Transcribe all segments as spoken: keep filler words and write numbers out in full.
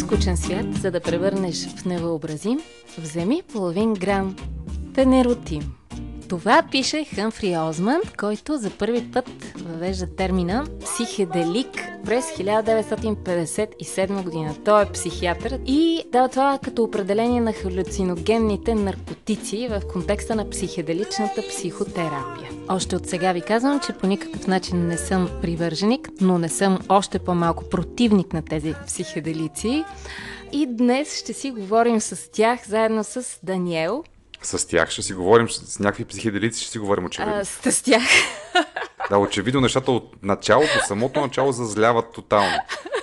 скучен свят, за да превърнеш в невъобразим, вземи половин грам пенеротим. Това пише Хъмфри Осмънд, който за първи път въвежда термина психеделик през хиляда деветстотин петдесет и седма година. Той е психиатър и дава това като определение на халюциногенните наркотици в контекста на психеделичната психотерапия. Още от сега ви казвам, че по никакъв начин не съм привърженик, но не съм още по-малко противник на тези психеделици. И днес ще си говорим с тях заедно с Даниел. С тях ще си говорим, с някакви психеделици ще си говорим очевидно. А, с тях. Да, очевидно нещата от началото, самото начало зазляват тотално.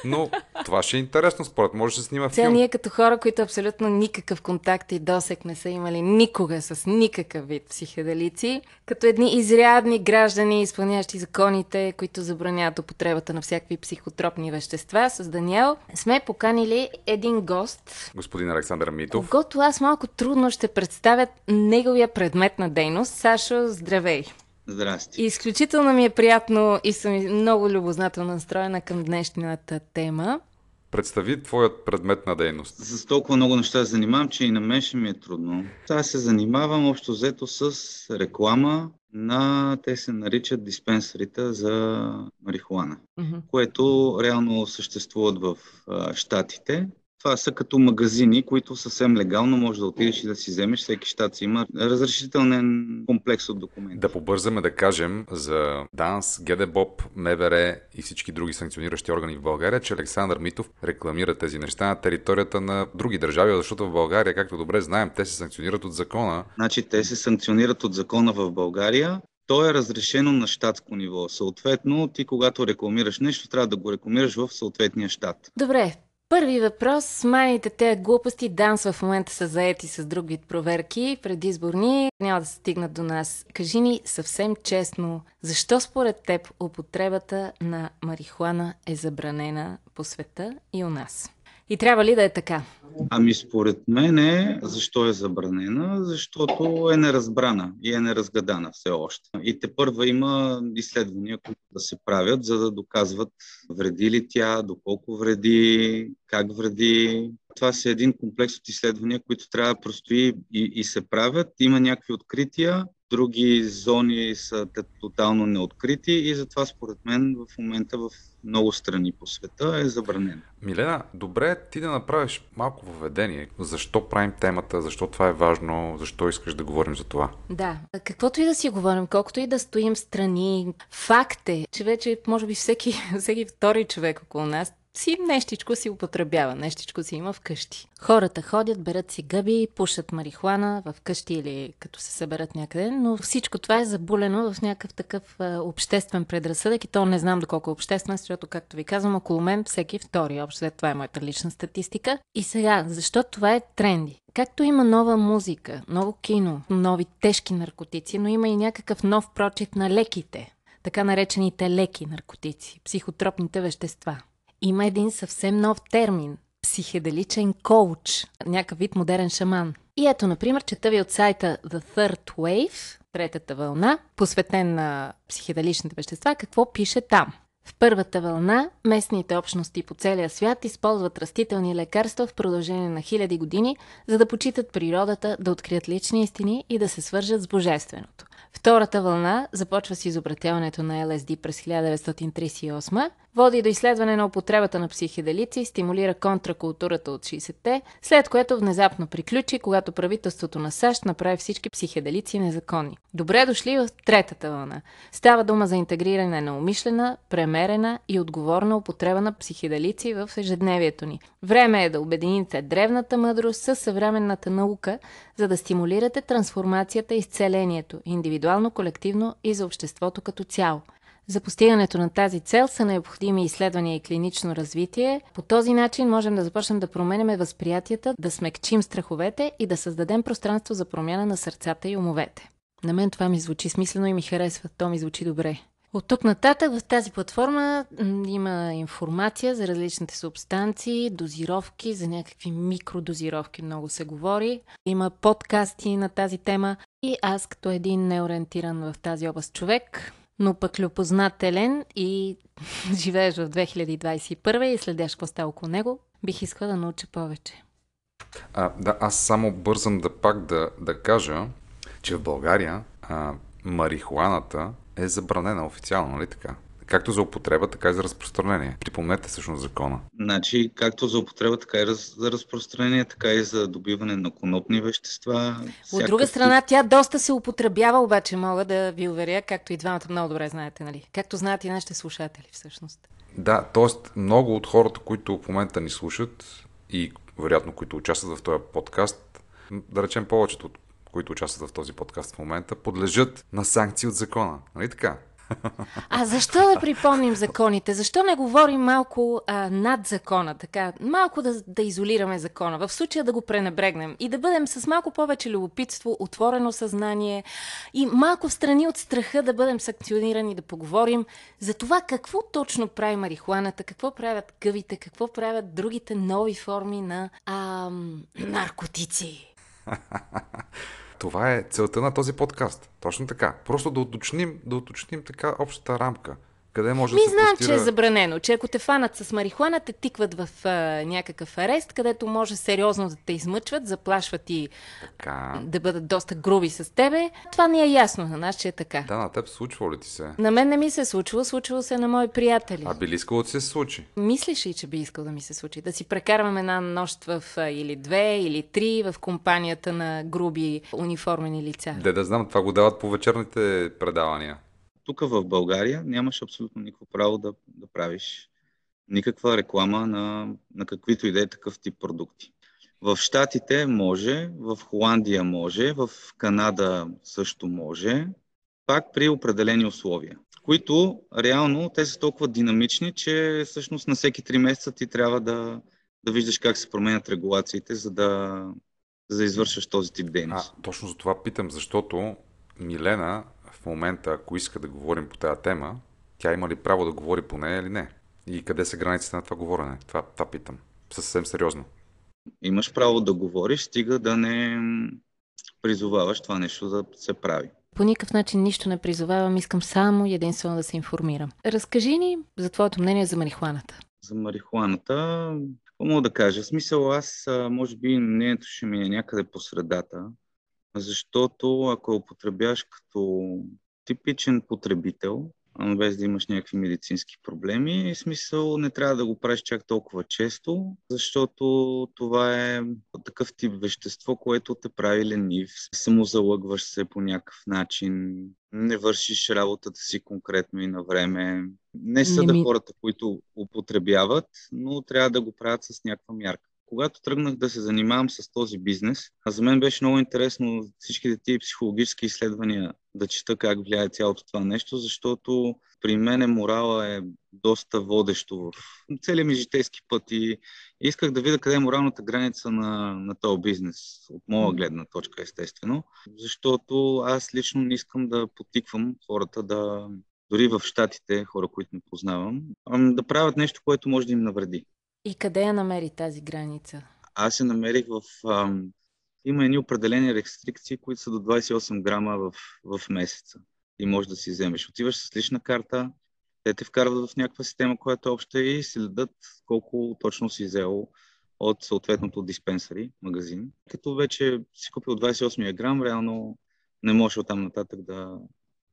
Но това ще е интересно, според може да се снима филм. Сега ние като хора, които абсолютно никакъв контакт и досек не са имали никога с никакъв вид психеделици, като едни изрядни граждани, изпълняващи законите, които забраняват употребата на всякакви психотропни вещества, с Даниел сме поканили един гост. Господин Александър Митов. Когато аз малко трудно ще представят неговия предмет на дейност. Сашо, здравей! Здрасти. Изключително ми е приятно и съм много любознателно настроена към днешната тема. Представи твоят предмет на дейност. С толкова много неща се занимавам, че и на мен ще ми е трудно. Аз се занимавам общо взето с реклама на, те се наричат диспенсарите за марихуана, mm-hmm. което реално съществуват в а, щатите. Това са като магазини, които съвсем легално можеш да отидеш и да си вземеш. Всеки щат си има разрешителен комплекс от документи. Да побързаме да кажем за ДАНС, ГДБОП, МВР и всички други санкциониращи органи в България, че Александър Митов рекламира тези неща на територията на други държави, защото в България, както добре знаем, те се санкционират от закона. Значи те се санкционират от закона в България. То е разрешено на щатско ниво. Съответно, ти когато рекламираш нещо, трябва да го рекламираш в съответния щат. Добре. Първи въпрос. Майните тези глупости. ДАНС в момента са заети с друг вид проверки, предизборни. Няма да се стигнат до нас. Кажи ни съвсем честно, защо според теб употребата на марихуана е забранена по света и у нас? И трябва ли да е така? Ами според мен е, защо е забранена? Защото е неразбрана и е неразгадана все още. И тепърва има изследвания, които да се правят, за да доказват вреди ли тя, доколко вреди, как вреди. Това са един комплекс от изследвания, които трябва да простои и, и се правят. Има някакви открития, други зони са тотално неоткрити и затова според мен в момента в много страни по света е забранено. Милена, добре ти да направиш малко въведение. Защо правим темата, защо това е важно, защо искаш да говорим за това? Да, каквото и да си говорим, колкото и да стоим страни, факт е, че вече може би всеки, всеки втори човек около нас си нещичко си употребява, нещичко си има вкъщи. Хората ходят, берат си гъби, пушат марихуана в къщи или като се съберат някъде, но всичко това е забулено в някакъв такъв а, обществен предразсъдък и то не знам доколко е обществен, защото, както ви казвам, около мен всеки втори. Общо след това е моята лична статистика. И сега, защо това е тренди? Както има нова музика, ново кино, нови тежки наркотици, но има и някакъв нов прочит на леките, така наречените леки наркотици, психотропните вещества. Има един съвсем нов термин – психеделичен коуч, някакъв вид модерен шаман. И ето, например, чета ви от сайта The Third Wave, третата вълна, посветен на психеделичните вещества, какво пише там. В първата вълна местните общности по целия свят използват растителни лекарства в продължение на хиляди години, за да почитат природата, да открият лични истини и да се свържат с божественото. Втората вълна започва с изобретяването на Ел Ес Ди през хиляда деветстотин тридесет и осма, води до изследване на употребата на психеделици, стимулира контракултурата от шейсетте, след което внезапно приключи, когато правителството на САЩ направи всички психеделици незаконни. Добре дошли в третата вълна. Става дума за интегриране на умишлена, премерена и отговорна употреба на психеделици в ежедневието ни. Време е да обедините древната мъдрост със съвременната наука, за да стимулирате трансформацията и изцелението, индивидуално, колективно и за обществото като цяло. За постигането на тази цел са необходими изследвания и клинично развитие. По този начин можем да започнем да променяме възприятията, да смекчим страховете и да създадем пространство за промяна на сърцата и умовете. На мен това ми звучи смислено и ми харесва. То ми звучи добре. От тук нататък в тази платформа има информация за различните субстанции, дозировки, за някакви микродозировки много се говори. Има подкасти на тази тема и аз като един неориентиран в тази област човек, но пък любознателен и живееш в две хиляди двадесет и първа и следяш какво става около него, бих искала да науча повече. А, да, аз само бързам да пак да, да кажа, че в България а, марихуаната е забранена официално, нали така? Както за употреба, така и за разпространение. Припомнете всъщност закона. Значи, както за употреба, така и за разпространение, така и за добиване на конопни вещества. От друга страна, тя доста се употребява, обаче мога да ви уверя, както и двамата много добре знаете, нали? Както знаят и нашите слушатели всъщност. Да, т.е. много от хората, които в момента ни слушат и вероятно, които участват в този подкаст, да речем повечето от които участват в този подкаст в момента, подлежат на санкции от закона. Нали така? А защо да припомним законите? Защо не говорим малко а, над закона? Така, малко да, да изолираме закона, в случая да го пренебрегнем и да бъдем с малко повече любопитство, отворено съзнание и малко встрани от страха да бъдем санкционирани, да поговорим за това какво точно прави марихуаната, какво правят къвите, какво правят другите нови форми на а, наркотици. Това е целта на този подкаст. Точно така. Просто да уточним, да уточним така общата рамка. Къде може Ми да се знам, постира... че е забранено, че ако те фанат с марихуана, те тикват в а, някакъв арест, където може сериозно да те измъчват, заплашват и така... да бъдат доста груби с тебе. Това не е ясно на нас, че е така. Да, на теб случва ли ти се? На мен не ми се е случило, случило се на мои приятели. А би ли искало да се случи? Мислиш ли, че би искал да ми се случи? Да си прекарвам една нощ в а, или две, или три в компанията на груби униформени лица? Да, да знам, това го дават по вечерните предавания. Тук в България нямаш абсолютно никакво право да, да правиш никаква реклама на, на каквито и да е такъв тип продукти. В Щатите може, в Холандия може, в Канада също може, пак при определени условия, които реално те са толкова динамични, че всъщност на всеки три месеца ти трябва да, да виждаш как се променят регулациите, за да, за да извършваш този тип дейност. А, точно за това питам, защото Милена... в момента, ако иска да говорим по тази тема, тя има ли право да говори по нея или не? И къде са границите на това говорене? Това, това питам. Съвсем сериозно. Имаш право да говориш, стига да не призоваваш това нещо да се прави. По никакъв начин нищо не призовавам, искам само единствено да се информирам. Разкажи ни за твоето мнение за марихуаната. За марихуаната, какво мога да кажа? В смисъл, аз може би мнението ще ми е някъде по средата. Защото ако употребяваш като типичен потребител, без да имаш някакви медицински проблеми, в смисъл не трябва да го правиш чак толкова често, защото това е такъв тип вещество, което те прави ленив, самозалъгваш се по някакъв начин, не вършиш работата си конкретно и на време. Не са да хората, които употребяват, но трябва да го правят с някаква мярка. Когато тръгнах да се занимавам с този бизнес, а за мен беше много интересно всичките тези психологически изследвания да чета как влияе цялото това нещо, защото при мен морала е доста водещо в целият ми житейски път и исках да видя къде е моралната граница на, на този бизнес, от моя гледна точка естествено, защото аз лично не искам да потиквам хората да, дори в щатите, хора, които не познавам, да правят нещо, което може да им навреди. И къде я намери тази граница? Аз я намерих в... Ам, има едни определени рестрикции, които са до двайсет и осем грама в, в месеца. И можеш да си вземеш. Отиваш с лична карта, те те вкарват в някаква система, която обща и следят колко точно си взел от съответното диспенсари, магазин. Като вече си купил двайсет и осем грам, реално не можеш оттам нататък да,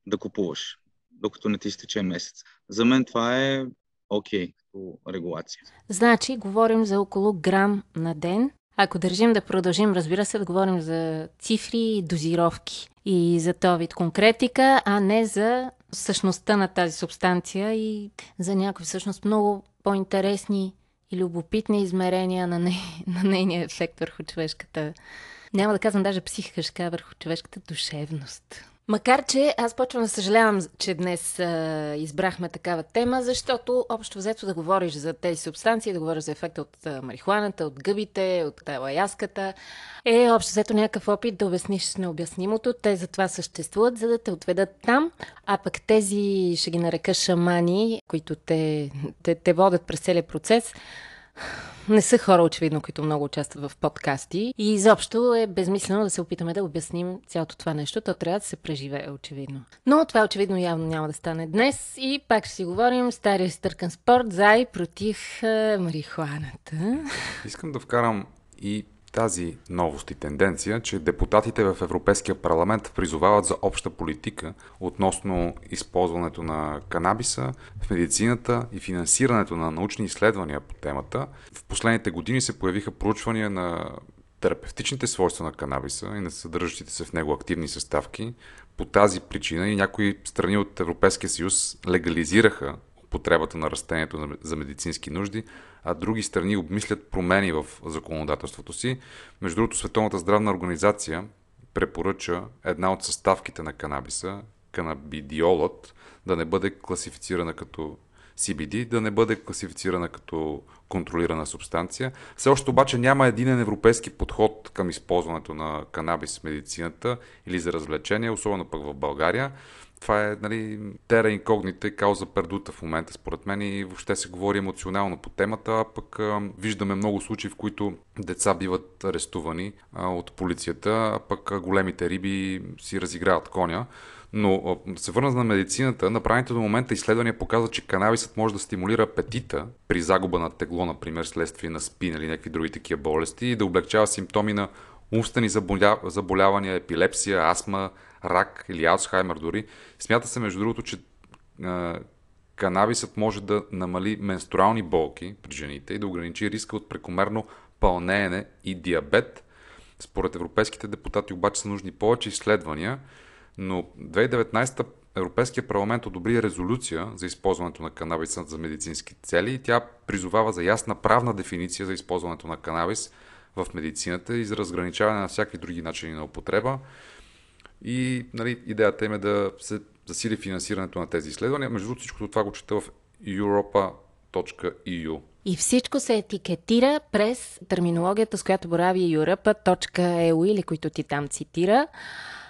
да купуваш, докато не ти изтече месец. За мен това е... окей, като регулация. Значи, говорим за около грам на ден. Ако държим да продължим, разбира се, да говорим за цифри и дозировки и за този вид конкретика, а не за същността на тази субстанция и за някои всъщност много по-интересни и любопитни измерения на, не... на нейния ефект върху човешката. Няма да казвам даже психикашка, върху човешката душевност. Макар, че аз почвам да съжалявам, че днес а, избрахме такава тема, защото общо взето да говориш за тези субстанции, да говориш за ефекта от а, марихуаната, от гъбите, от лаяската, е общо взето някакъв опит да обясниш необяснимото. Те затова съществуват, за да те отведат там, а пък тези, ще ги нарека шамани, които те, те, те водят през целия процес... не са хора, очевидно, които много участват в подкасти. И изобщо е безмислено да се опитаме да обясним цялото това нещо. То трябва да се преживее, очевидно. Но това очевидно явно няма да стане днес. И пак ще си говорим стария си търкан спорт за и против е, марихуаната. Искам да вкарам и тази новост и тенденция, че депутатите в Европейския парламент призовават за обща политика относно използването на канабиса в медицината и финансирането на научни изследвания по темата. В последните години се появиха проучвания на терапевтичните свойства на канабиса и на съдържащите се в него активни съставки. По тази причина и някои страни от Европейския съюз легализираха потребата на растението за медицински нужди, а други страни обмислят промени в законодателството си. Между другото, Световната здравна организация препоръча една от съставките на канабиса, канабидиолът, да не бъде класифицирана като Си Би Ди, да не бъде класифицирана като контролирана субстанция. Все още обаче няма единен европейски подход към използването на канабис в медицината или за развлечение, особено пък в България. Това е, нали, тера инкогнита и кауза пердута в момента, според мен, и въобще се говори емоционално по темата, а пък а, виждаме много случаи, в които деца биват арестувани а, от полицията, а пък а, големите риби си разиграват коня. Но а, се върна на медицината, направените до момента изследвания показват, че канабисът може да стимулира апетита при загуба на тегло, например, следствие на спин или някакви други такива болести, и да облегчава симптоми на умствени заболя... заболявания, епилепсия, астма, рак или Алцхаймер дори. Смята се, между другото, че а, канабисът може да намали менструални болки при жените и да ограничи риска от прекомерно пълнеене и диабет. Според европейските депутати обаче са нужни повече изследвания, но две хиляди и деветнадесета Европейския парламент одобри резолюция за използването на канабиса за медицински цели и тя призовава за ясна правна дефиниция за използването на канабис в медицината и за разграничаване на всякакви други начини на употреба. И, нали, идеята им е да се засили финансирането на тези изследвания. Между другото, всичко това го чета в Europa точка и ю. И всичко се етикетира през терминологията, с която борави Europa точка и ю, или които ти там цитира.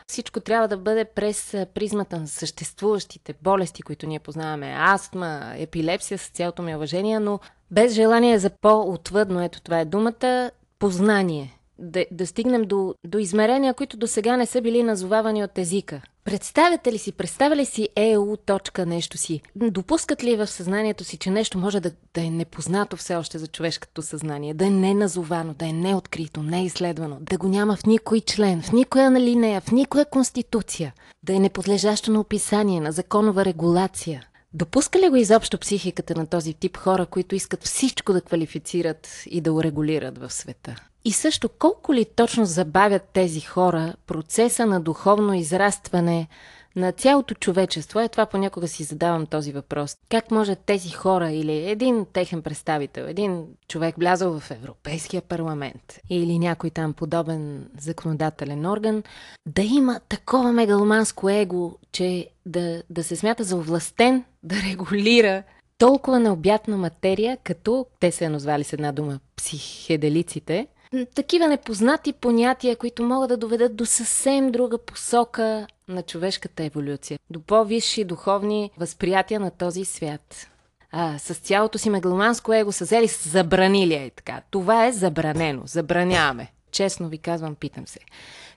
Всичко трябва да бъде през призмата на съществуващите болести, които ние познаваме. Астма, епилепсия, с цялото ми уважение, но без желание за по-отвъдно, ето това е думата, познание. Да, да стигнем до, до измерения, които до сега не са били назовавани от езика. Представяте ли си, представя ли си Е У точка нещо си? Допускат ли в съзнанието си, че нещо може да, да е непознато все още за човешкото съзнание, да е неназовано, да е неоткрито, неизследвано, да го няма в никой член, в никоя линия, в никоя конституция, да е неподлежащо на описание, на законова регулация? Допуска ли го изобщо психиката на този тип хора, които искат всичко да квалифицират и да урегулират в света? И също, колко ли точно забавят тези хора процеса на духовно израстване на цялото човечество? Е, това понякога си задавам този въпрос. Как може тези хора или един техен представител, един човек влязъл в Европейския парламент или някой там подобен законодателен орган, да има такова мегаломанско его, че да, да се смята за овластен да регулира толкова необятна материя, като те се назвали с една дума психеделиците, такива непознати понятия, които могат да доведат до съвсем друга посока на човешката еволюция, до по-висши духовни възприятия на този свят. А, с цялото си мегаломанско его са взели забранили е така. Това е забранено, забраняваме. Честно ви казвам, питам се.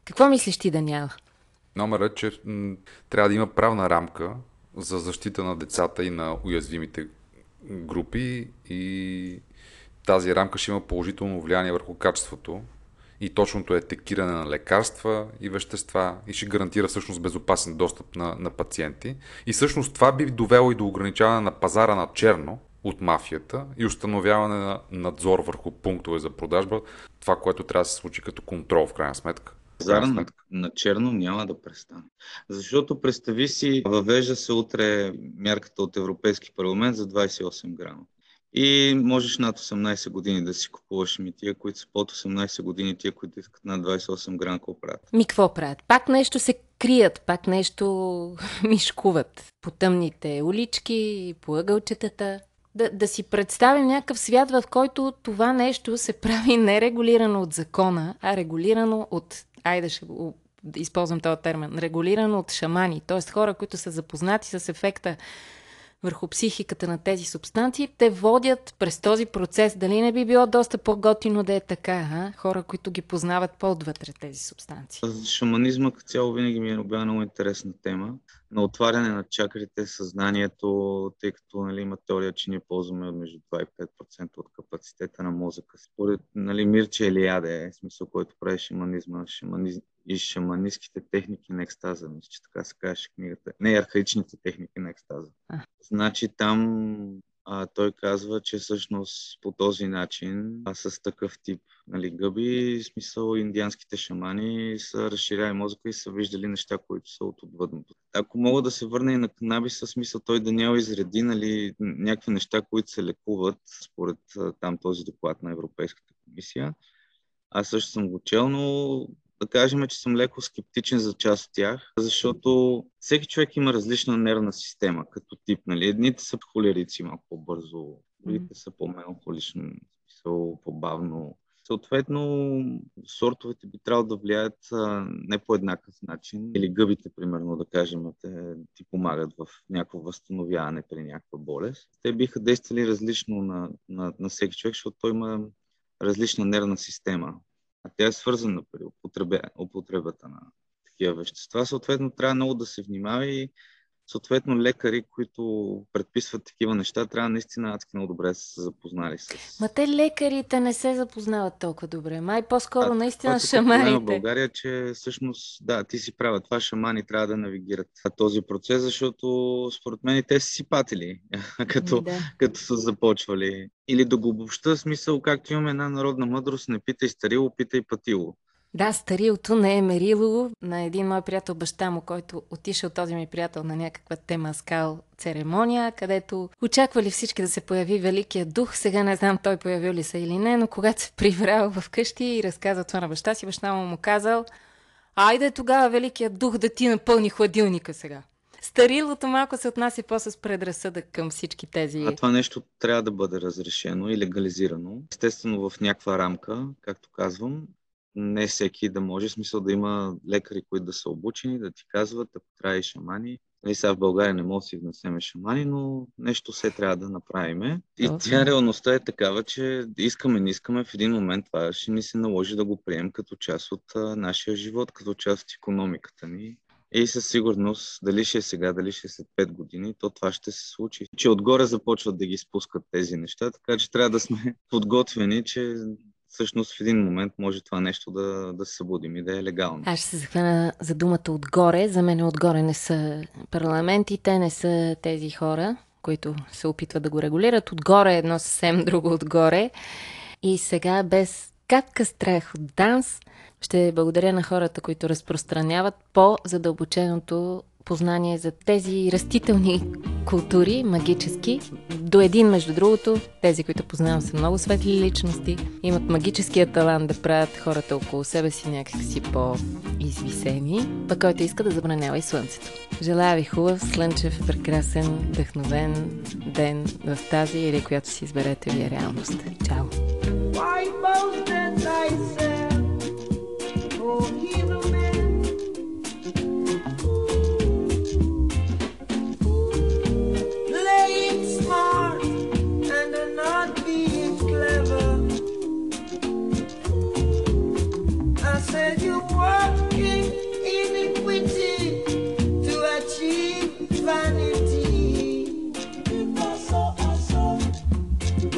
Какво мислиш ти, Даниела? Номерът е, че м- трябва да има правна рамка за защита на децата и на уязвимите групи, и тази рамка ще има положително влияние върху качеството и точното етикиране на лекарства и вещества и ще гарантира всъщност безопасен достъп на, на пациенти. И всъщност това би довело и до ограничаване на пазара на черно от мафията и установяване на надзор върху пунктове за продажба, това, което трябва да се случи като контрол в крайна сметка. Пазара на, на черно няма да престане. Защото представи си, въвежда се утре мярката от Европейски парламент за двадесет и осем грама. И можеш над осемнадесет години да си купуваш ми тия, които са под осемнадесет години, тия, които искат над двадесет и осем грама, какво правят? Ми какво правят? Пак нещо се крият, пак нещо мишкуват по тъмните улички, по ъгълчетата. Да, да си представим някакъв свят, в който това нещо се прави не регулирано от закона, а регулирано от... Айде ще го използвам този термин. Регулирано от шамани, т.е. хора, които са запознати с ефекта върху психиката на тези субстанции, те водят през този процес. Дали не би било доста по-готино да е така, а? Хора, които ги познават по-отвътре тези субстанции? За шаманизма като цяло винаги ми е била много интересна тема. На отваряне на чакрите, съзнанието, тъй като нали, има теория, че ние ползваме между два и пет процента от капацитета на мозъка. Според нали, Мирче Елиаде е смисъл, който прави шаманизма шаманиз... и шаманистските техники на екстаза. Мисля, че така се казваше книгата. Не, архаичните техники на екстаза. А. Значи там а, той казва, че всъщност по този начин, а с такъв тип нали, гъби, смисъл индианските шамани са разширяли мозъка и са виждали неща, които са от отвъдното. Ако мога да се върна и на канабиса, смисъл той Даниел изреди нали, някакви неща, които се лекуват според там този доклад на Европейската комисия. Аз също съм го чел, но да кажем, че съм леко скептичен за част от тях, защото всеки човек има различна нервна система, като тип, нали, едните са холерици малко по-бързо, другите са по-меланхолични, по-бавно. Съответно, сортовете би трябвало да влияят а, не по еднакъв начин. Или гъбите, примерно, да кажем, те ти помагат в някакво възстановяване при някаква болест. Те биха действали различно на, на, на всеки човек, защото той има различна нервна система. А тя е свързана при употребе, употребата на такива вещества. Съответно, трябва много да се внимава и съответно лекари, които предписват такива неща, трябва наистина адски много добре да са се запознали с... Ма те лекарите не се запознават толкова добре. Май по-скоро а, наистина това, шаманите. Това в България, че всъщност, да, ти си права. Това шамани трябва да навигират този процес, защото според мен те са си патили, като, да. като са започвали. Или да го обобща смисъл, както имаме една народна мъдрост, не питай старило, питай патило. Да, старилото не е мерило. На един мой приятел, баща му, който отишъл този ми приятел на някаква темаскал церемония, където очаквали всички да се появи Великия дух. Сега не знам той появил ли се или не, но когато се приврал вкъщи и разказал това на баща си, баща му му казал: айде тогава Великия дух да ти напълни хладилника сега. Старилото малко се отнася после с предразсъдък към всички тези... А това нещо трябва да бъде разрешено и легализирано. Естествено в някаква рамка, както казвам. Не всеки да може, в смисъл да има лекари, които да са обучени, да ти казват, ако трябва и шамани. Нали, сега в България не може да си внесеме шамани, но нещо все трябва да направиме. И okay. тя реалността е такава, че искаме, не искаме, в един момент това ще ни се наложи да го прием като част от а, нашия живот, като част от икономиката ни. И със сигурност, дали ще е сега, дали ще е след пет години, то това ще се случи. Че отгоре започват да ги спускат тези неща, така че трябва да сме подготвени, че... Всъщност в един момент може това нещо да, да се събудим и да е легално. Аз ще се захвана за думата отгоре. За мен отгоре не са парламентите, не са тези хора, които се опитват да го регулират. Отгоре е едно съвсем друго отгоре. И сега без капка страх от данс ще благодаря на хората, които разпространяват по-задълбоченото познание за тези растителни култури, магически. До един, между другото, тези, които познавам, са много светли личности. Имат магическия талант да правят хората около себе си някакси по-извисени, пък който иска да забранява и слънцето. Желая ви хубав, слънчев, прекрасен, вдъхновен ден в тази или която си изберете вие реалност. Чао!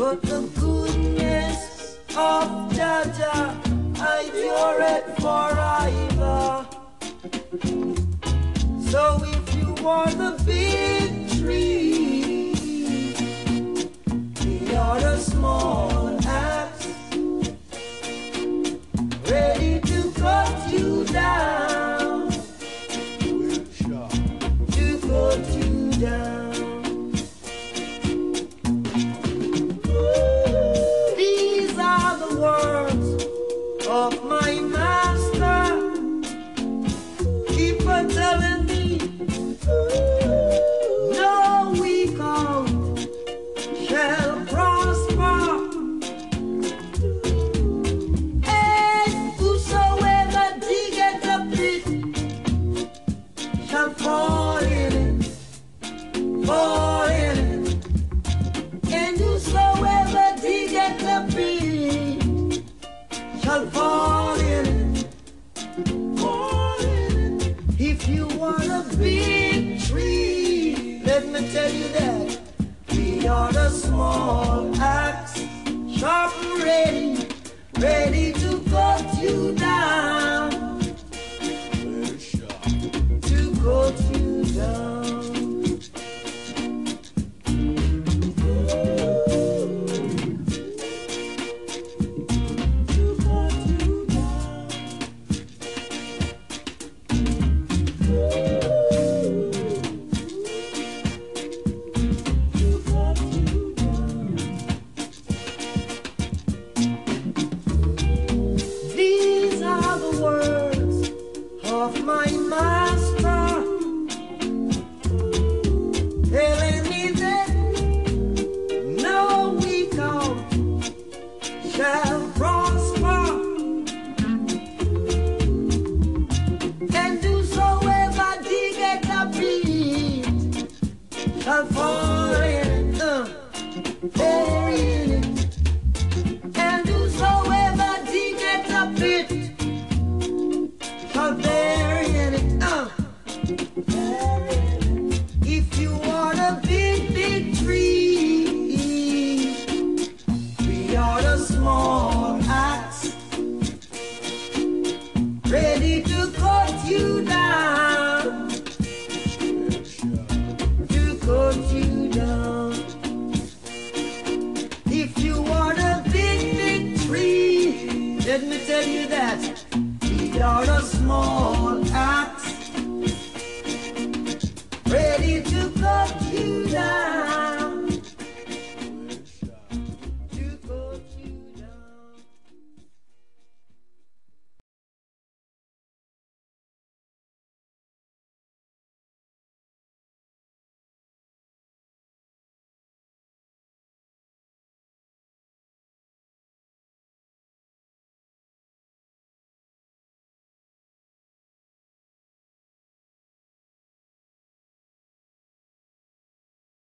But the goodness of Jaja, I endure it forever. So if you want the victory, we are the small axe ready to cut you down, to cut you down. Master, keep on telling me. Ooh. tell you that we are the small axe, sharp and ready, ready to cut you down. We're sharp to cut you down. Let me tell you that we are a small